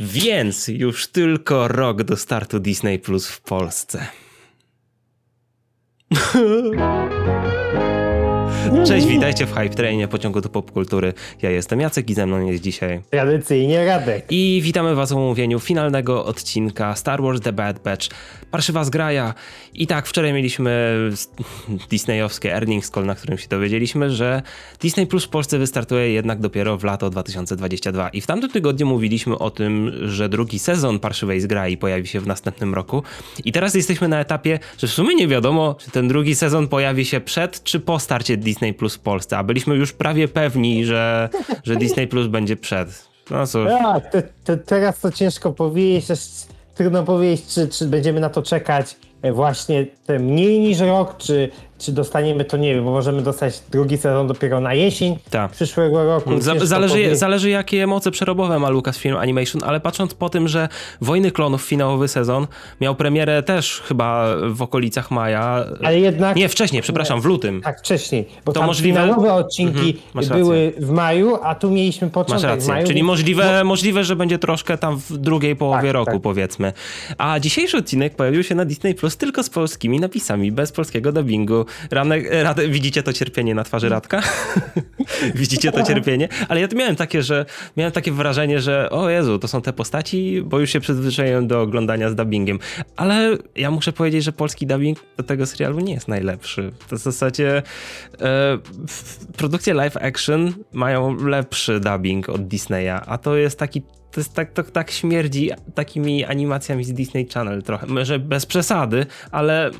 Więc już tylko rok do startu Disney Plus w Polsce. Cześć, witajcie w Hype Traine, pociągu do popkultury. Ja jestem Jacek i ze mną jest dzisiaj tradycyjnie Radek. I witamy was w omówieniu finalnego odcinka Star Wars The Bad Batch, Parszywa Zgraja. I tak, wczoraj mieliśmy disneyowskie earnings call, na którym się dowiedzieliśmy, że Disney Plus w Polsce wystartuje jednak dopiero w lato 2022. I w tamtym tygodniu mówiliśmy o tym, że drugi sezon Parszywej Zgrai pojawi się w następnym roku. I teraz jesteśmy na etapie, że w sumie nie wiadomo, czy ten drugi sezon pojawi się przed czy po starcie Disney Plus w Polsce, a byliśmy już prawie pewni, że Disney Plus będzie przed. No cóż. A, teraz to ciężko powiedzieć, też trudno powiedzieć, czy będziemy na to czekać właśnie te mniej niż rok, czy dostaniemy to, nie wiem, bo możemy dostać drugi sezon dopiero na jesień przyszłego roku. Zależy jakie moce przerobowe ma Lucasfilm Animation, ale patrząc po tym, że Wojny Klonów finałowy sezon miał premierę też chyba w okolicach maja. Ale jednak... Nie, wcześniej, przepraszam, w lutym. Tak, wcześniej, bo to tam możliwe... finałowe odcinki były w maju, a tu mieliśmy początek maju. Czyli możliwe, że będzie troszkę tam w drugiej połowie roku, powiedzmy. A dzisiejszy odcinek pojawił się na Disney Plus tylko z polskimi napisami, bez polskiego dubbingu. Widzicie to cierpienie na twarzy Radka? Widzicie to cierpienie? Ale ja miałem takie, wrażenie, że o Jezu, to są te postaci, bo już się przyzwyczaiłem do oglądania z dubbingiem. Ale ja muszę powiedzieć, że polski dubbing do tego serialu nie jest najlepszy. To w zasadzie produkcje live action mają lepszy dubbing od Disneya, a to jest taki... To jest tak śmierdzi takimi animacjami z Disney Channel trochę, może bez przesady, ale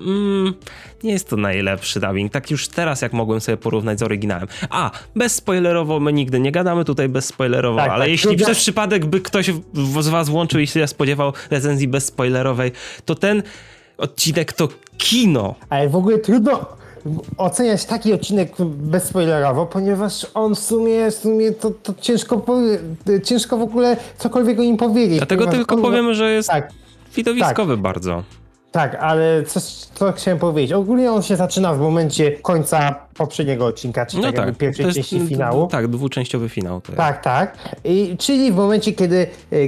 nie jest to najlepszy dubbing, tak już teraz jak mogłem sobie porównać z oryginałem. A, bezspoilerowo, my nigdy nie gadamy tutaj bezspoilerowo, ale jeśli przez przypadek by ktoś z was włączył i się spodziewał recenzji bezspoilerowej, to ten odcinek to kino. Ale w ogóle trudno oceniać taki odcinek bezspoilerowo, ponieważ on w sumie to ciężko w ogóle cokolwiek o nim powiedzieć. Dlatego tylko powiemy, że jest widowiskowy bardzo. Tak, ale co chciałem powiedzieć? Ogólnie on się zaczyna w momencie końca poprzedniego odcinka, czyli pierwszej części finału. Tak, dwuczęściowy finał. To jest. Tak. I, czyli w momencie, kiedy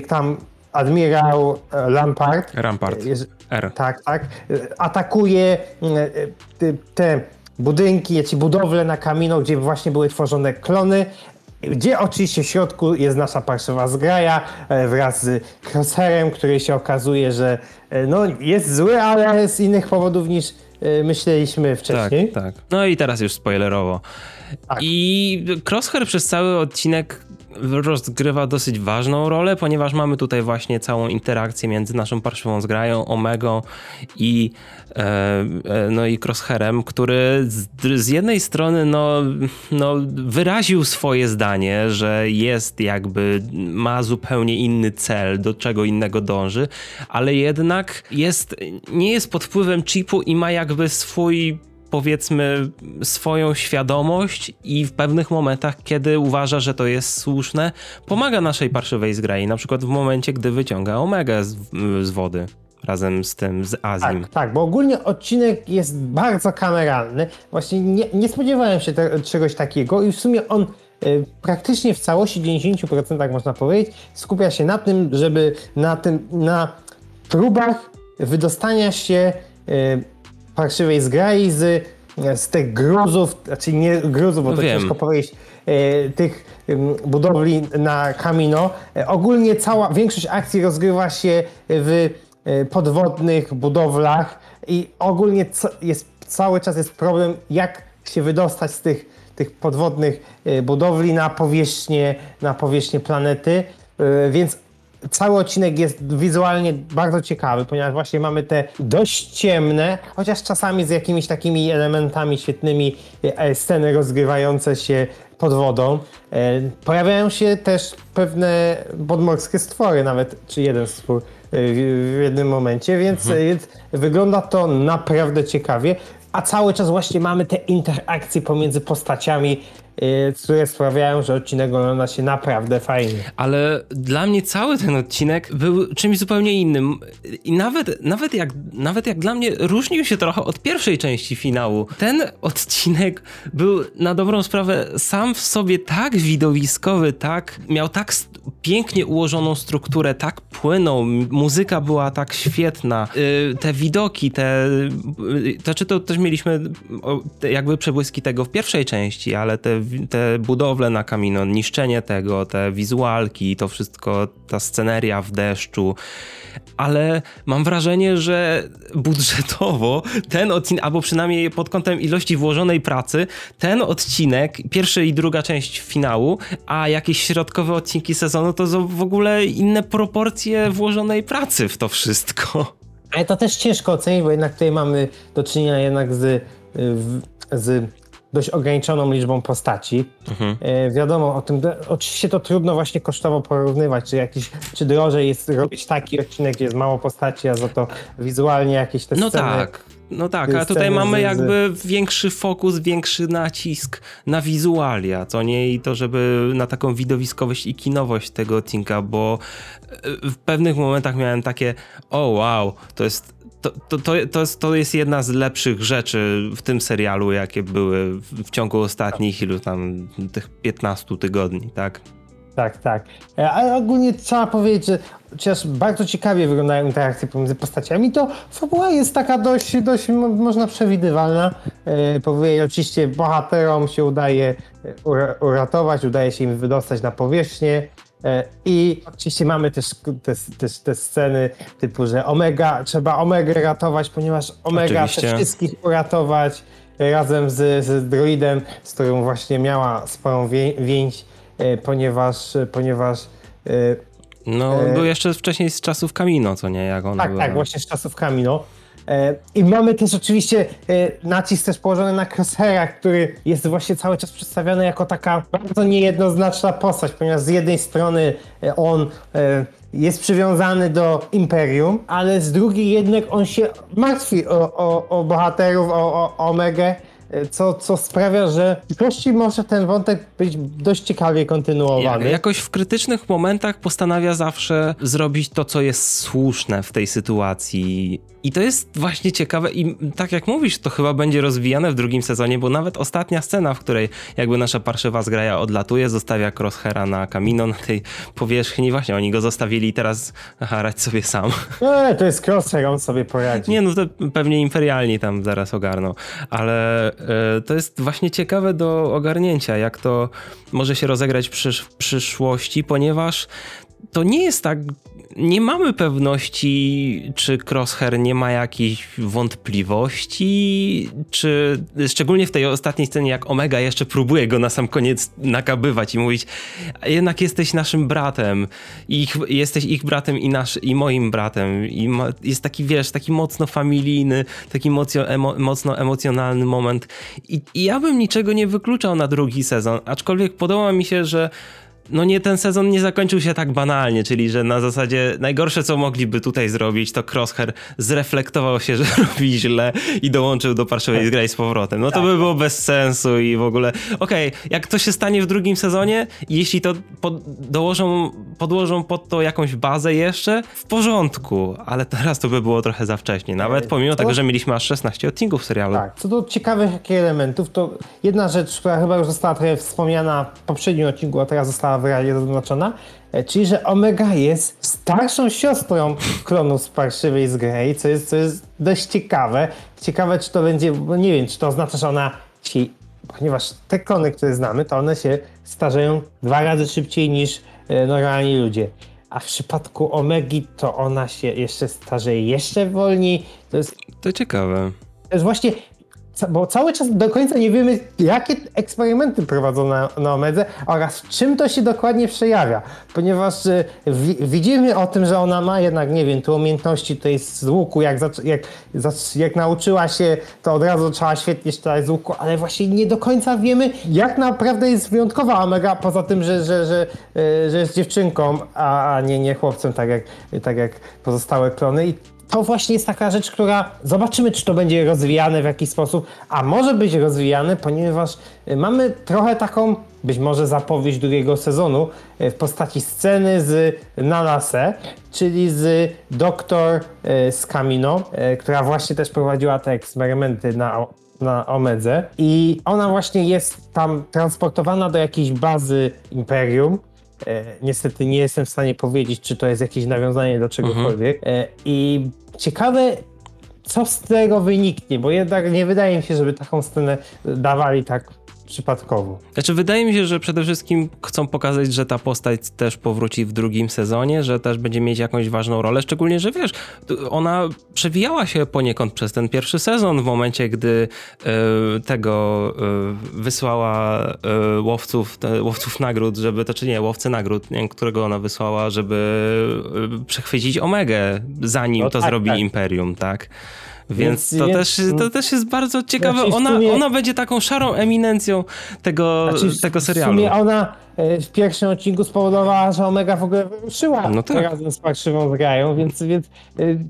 tam Admirał Rampart. Tak. Atakuje te budynki, te budowle na Kamino, gdzie właśnie były tworzone klony, gdzie oczywiście w środku jest nasza Parszywa Zgraja wraz z Crosshairem, który się okazuje, że jest zły, ale z innych powodów niż myśleliśmy wcześniej. Tak. No i teraz już spoilerowo. Tak. I Crosshair przez cały odcinek rozgrywa dosyć ważną rolę, ponieważ mamy tutaj właśnie całą interakcję między naszą Parszywą Zgrają, Omegą i i Crosshairem, który z jednej strony wyraził swoje zdanie, że jest jakby, ma zupełnie inny cel, do czego innego dąży, ale jednak nie jest pod wpływem chipu i ma jakby swoją świadomość i w pewnych momentach, kiedy uważa, że to jest słuszne, pomaga naszej Parszywej Zgrai, na przykład w momencie, gdy wyciąga Omegę z wody razem z tym, z Azim. Tak, bo ogólnie odcinek jest bardzo kameralny. Właśnie nie spodziewałem się czegoś takiego i w sumie on praktycznie w całości, w 90% można powiedzieć, skupia się na tym, na próbach wydostania się Parszywej Zgrai z tych gruzów, znaczy nie gruzów, bo to ciężko powiedzieć, tych budowli na Kamino. Ogólnie większość akcji rozgrywa się w podwodnych budowlach i ogólnie cały czas jest problem, jak się wydostać z tych podwodnych budowli na powierzchnię planety, więc cały odcinek jest wizualnie bardzo ciekawy, ponieważ właśnie mamy te dość ciemne, chociaż czasami z jakimiś takimi elementami świetnymi sceny rozgrywające się pod wodą. Pojawiają się też pewne podmorskie stwory nawet, czy jeden stwór w jednym momencie, więc wygląda to naprawdę ciekawie. A cały czas właśnie mamy te interakcje pomiędzy postaciami które sprawiają, że odcinek ogląda się naprawdę fajnie. Ale dla mnie cały ten odcinek był czymś zupełnie innym i nawet jak dla mnie różnił się trochę od pierwszej części finału. Ten odcinek był na dobrą sprawę sam w sobie tak widowiskowy, tak miał tak pięknie ułożoną strukturę, tak płynął, muzyka była tak świetna, te widoki, to też mieliśmy jakby przebłyski tego w pierwszej części, ale te budowle na Kamino, niszczenie tego, te wizualki, to wszystko, ta sceneria w deszczu, ale mam wrażenie, że budżetowo ten odcinek, albo przynajmniej pod kątem ilości włożonej pracy, ten odcinek, pierwsza i druga część finału, a jakieś środkowe odcinki sezonu, to są w ogóle inne proporcje włożonej pracy w to wszystko. Ale to też ciężko ocenić, bo jednak tutaj mamy do czynienia jednak z dość ograniczoną liczbą postaci. Mhm. Wiadomo o tym, oczywiście to trudno właśnie kosztowo porównywać, czy drożej jest robić taki odcinek, gdzie jest mało postaci, a za to wizualnie jakieś te sceny. No tak, a tutaj mamy jakby większy fokus, większy nacisk na wizualia, co nie? I to, żeby na taką widowiskowość i kinowość tego odcinka, bo w pewnych momentach miałem takie, to jest jedna z lepszych rzeczy w tym serialu, jakie były w ciągu ostatnich ilu tam tych 15 tygodni, tak? Tak. Ale ogólnie trzeba powiedzieć, że chociaż bardzo ciekawie wyglądają interakcje pomiędzy postaciami, to fabuła jest taka dość można przewidywalna. Oczywiście bohaterom się udaje uratować, udaje się im wydostać na powierzchnię. I oczywiście mamy też te sceny typu, że trzeba Omegę ratować, ponieważ Omega też wszystkich uratować razem z droidem, z którym właśnie miała sporą więź, ponieważ był jeszcze wcześniej z czasów Kamino, co nie? Jak ona była. Tak, właśnie z czasów Kamino. I mamy też oczywiście nacisk też położony na Crosshaira, który jest właśnie cały czas przedstawiany jako taka bardzo niejednoznaczna postać, ponieważ z jednej strony on jest przywiązany do Imperium, ale z drugiej jednak on się martwi o bohaterów, o Omegę, co sprawia, że w przyszłości może ten wątek być dość ciekawie kontynuowany. Jakoś w krytycznych momentach postanawia zawsze zrobić to, co jest słuszne w tej sytuacji. I to jest właśnie ciekawe i tak jak mówisz, to chyba będzie rozwijane w drugim sezonie, bo nawet ostatnia scena, w której jakby nasza Parszywa Zgraja odlatuje, zostawia Crosshaira na Kamino, na tej powierzchni. Właśnie oni go zostawili i teraz radź sobie sam. No, to jest Crosshair, on sobie poradzi. Nie, no to pewnie imperialni tam zaraz ogarną, ale to jest właśnie ciekawe do ogarnięcia, jak to może się rozegrać w przyszłości, ponieważ to nie jest tak, nie mamy pewności, czy Crosshair nie ma jakichś wątpliwości, czy szczególnie w tej ostatniej scenie, jak Omega jeszcze próbuje go na sam koniec nakabywać i mówić, jednak jesteś naszym bratem, jesteś ich bratem i moim bratem. Jest taki, wiesz, taki mocno familijny, taki mocno emocjonalny moment. I ja bym niczego nie wykluczał na drugi sezon, aczkolwiek podoba mi się, że ten sezon nie zakończył się tak banalnie, czyli że na zasadzie najgorsze, co mogliby tutaj zrobić, to Crosshair zreflektował się, że robi źle i dołączył do Parszywej Zgrai z powrotem. No to by było bez sensu i w ogóle okej, jak to się stanie w drugim sezonie, jeśli to podłożą pod to jakąś bazę jeszcze, w porządku, ale teraz to by było trochę za wcześnie, nawet pomimo tego, że mieliśmy aż 16 odcinków serialu. Tak, co do ciekawych elementów, to jedna rzecz, która chyba już została trochę wspomniana w poprzednim odcinku, a teraz została wyraźnie zaznaczona, czyli że Omega jest starszą siostrą klonów z Parszywej Zgrai, co jest dość ciekawe. Ciekawe, czy to będzie, bo nie wiem, czy to oznacza, że ona się, ponieważ te klony, które znamy, to one się starzeją 2 razy szybciej niż normalni ludzie. A w przypadku Omegi to ona się jeszcze starzeje jeszcze wolniej. To ciekawe. To jest właśnie, bo cały czas do końca nie wiemy, jakie eksperymenty prowadzono na Omedze oraz w czym to się dokładnie przejawia, ponieważ widzimy o tym, że ona ma jednak, nie wiem, tu umiejętności tutaj z łuku, jak nauczyła się, to od razu trzeba świetnie strzelać z łuku, ale właśnie nie do końca wiemy, jak naprawdę jest wyjątkowa Omega, poza tym, że jest dziewczynką, a nie chłopcem, tak jak pozostałe klony. I to właśnie jest taka rzecz, która zobaczymy, czy to będzie rozwijane w jakiś sposób, a może być rozwijane, ponieważ mamy trochę taką, być może zapowiedź drugiego sezonu w postaci sceny z Nanase, czyli z doktor z Kamino, która właśnie też prowadziła te eksperymenty na Omedze i ona właśnie jest tam transportowana do jakiejś bazy Imperium. Niestety nie jestem w stanie powiedzieć, czy to jest jakieś nawiązanie do czegokolwiek. I ciekawe, co z tego wyniknie, bo jednak nie wydaje mi się, żeby taką scenę dawali tak przypadkowo. Znaczy, wydaje mi się, że przede wszystkim chcą pokazać, że ta postać też powróci w drugim sezonie, że też będzie mieć jakąś ważną rolę, szczególnie, że wiesz, ona przewijała się poniekąd przez ten pierwszy sezon w momencie, gdy wysłała łowców nagród, żeby, to czy nie, łowcy nagród, którego ona wysłała, żeby przechwycić Omegę, zanim to zrobi Imperium, tak? Więc to też jest bardzo ciekawe. Znaczy ona będzie taką szarą eminencją tego serialu. W sumie ona w pierwszym odcinku spowodowała, że Omega w ogóle wyruszyła razem z Parszywą Zgrają, więc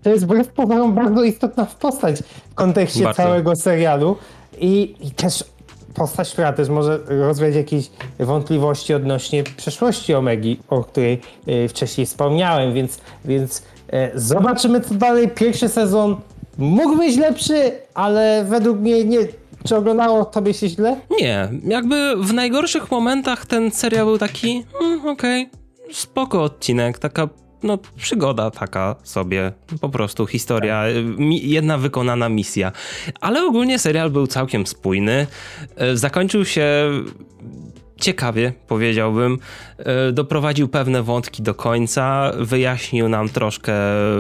to jest wbrew pozorom bardzo istotna postać w kontekście całego serialu. I też postać, która też może rozwiać jakieś wątpliwości odnośnie przeszłości Omegi, o której wcześniej wspomniałem, więc zobaczymy, co dalej. Pierwszy sezon mógł być lepszy, ale według mnie nie. Czy oglądało tobie się źle? Nie. Jakby w najgorszych momentach ten serial był taki spoko odcinek, taka przygoda taka sobie, po prostu historia, jedna wykonana misja. Ale ogólnie serial był całkiem spójny. Zakończył się ciekawie, powiedziałbym. Doprowadził pewne wątki do końca, wyjaśnił nam troszkę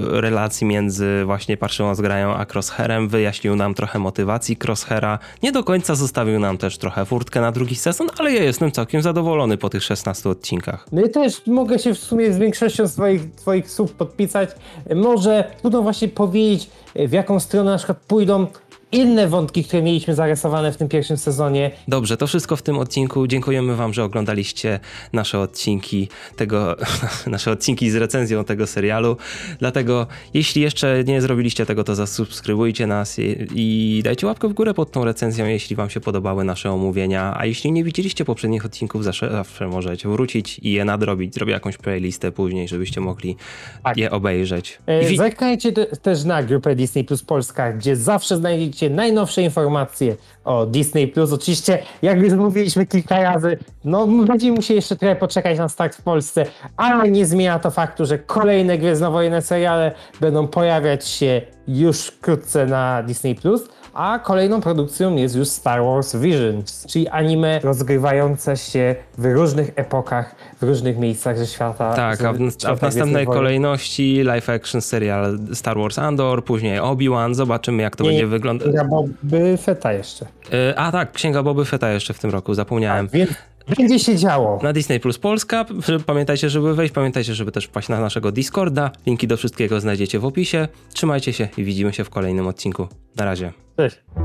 relacji między właśnie Parszywą Zgrają a Crosshairem, wyjaśnił nam trochę motywacji Crosshaira, nie do końca zostawił nam też trochę furtkę na drugi sezon, ale ja jestem całkiem zadowolony po tych 16 odcinkach. No i też mogę się w sumie z większością twoich słów podpisać. Może trudno właśnie powiedzieć, w jaką stronę na przykład pójdą inne wątki, które mieliśmy zarysowane w tym pierwszym sezonie. Dobrze, to wszystko w tym odcinku. Dziękujemy wam, że oglądaliście nasze odcinki z recenzją tego serialu. Dlatego, jeśli jeszcze nie zrobiliście tego, to zasubskrybujcie nas i dajcie łapkę w górę pod tą recenzją, jeśli wam się podobały nasze omówienia. A jeśli nie widzieliście poprzednich odcinków, zawsze możecie wrócić i je nadrobić. Zrobię jakąś playlistę później, żebyście mogli je obejrzeć. Zerknijcie też na grupę Disney Plus Polska, gdzie zawsze znajdziecie najnowsze informacje o Disney Plus. Oczywiście, jak już mówiliśmy kilka razy, będziemy musieli jeszcze trochę poczekać na start w Polsce, ale nie zmienia to faktu, że kolejne gwiezdnowojenne seriale będą pojawiać się już wkrótce na Disney Plus, a kolejną produkcją jest już Star Wars Visions, czyli anime rozgrywające się w różnych epokach, w różnych miejscach ze świata. Tak, a w następnej kolejności live action serial Star Wars Andor, później Obi-Wan, zobaczymy jak to będzie wyglądać. Księga Boby Feta jeszcze. Księga Boby Feta jeszcze w tym roku, zapomniałem. Będzie się działo. Na Disney Plus Polska. Pamiętajcie, żeby wejść. Pamiętajcie, żeby też wpaść na naszego Discorda. Linki do wszystkiego znajdziecie w opisie. Trzymajcie się i widzimy się w kolejnym odcinku. Na razie. Cześć.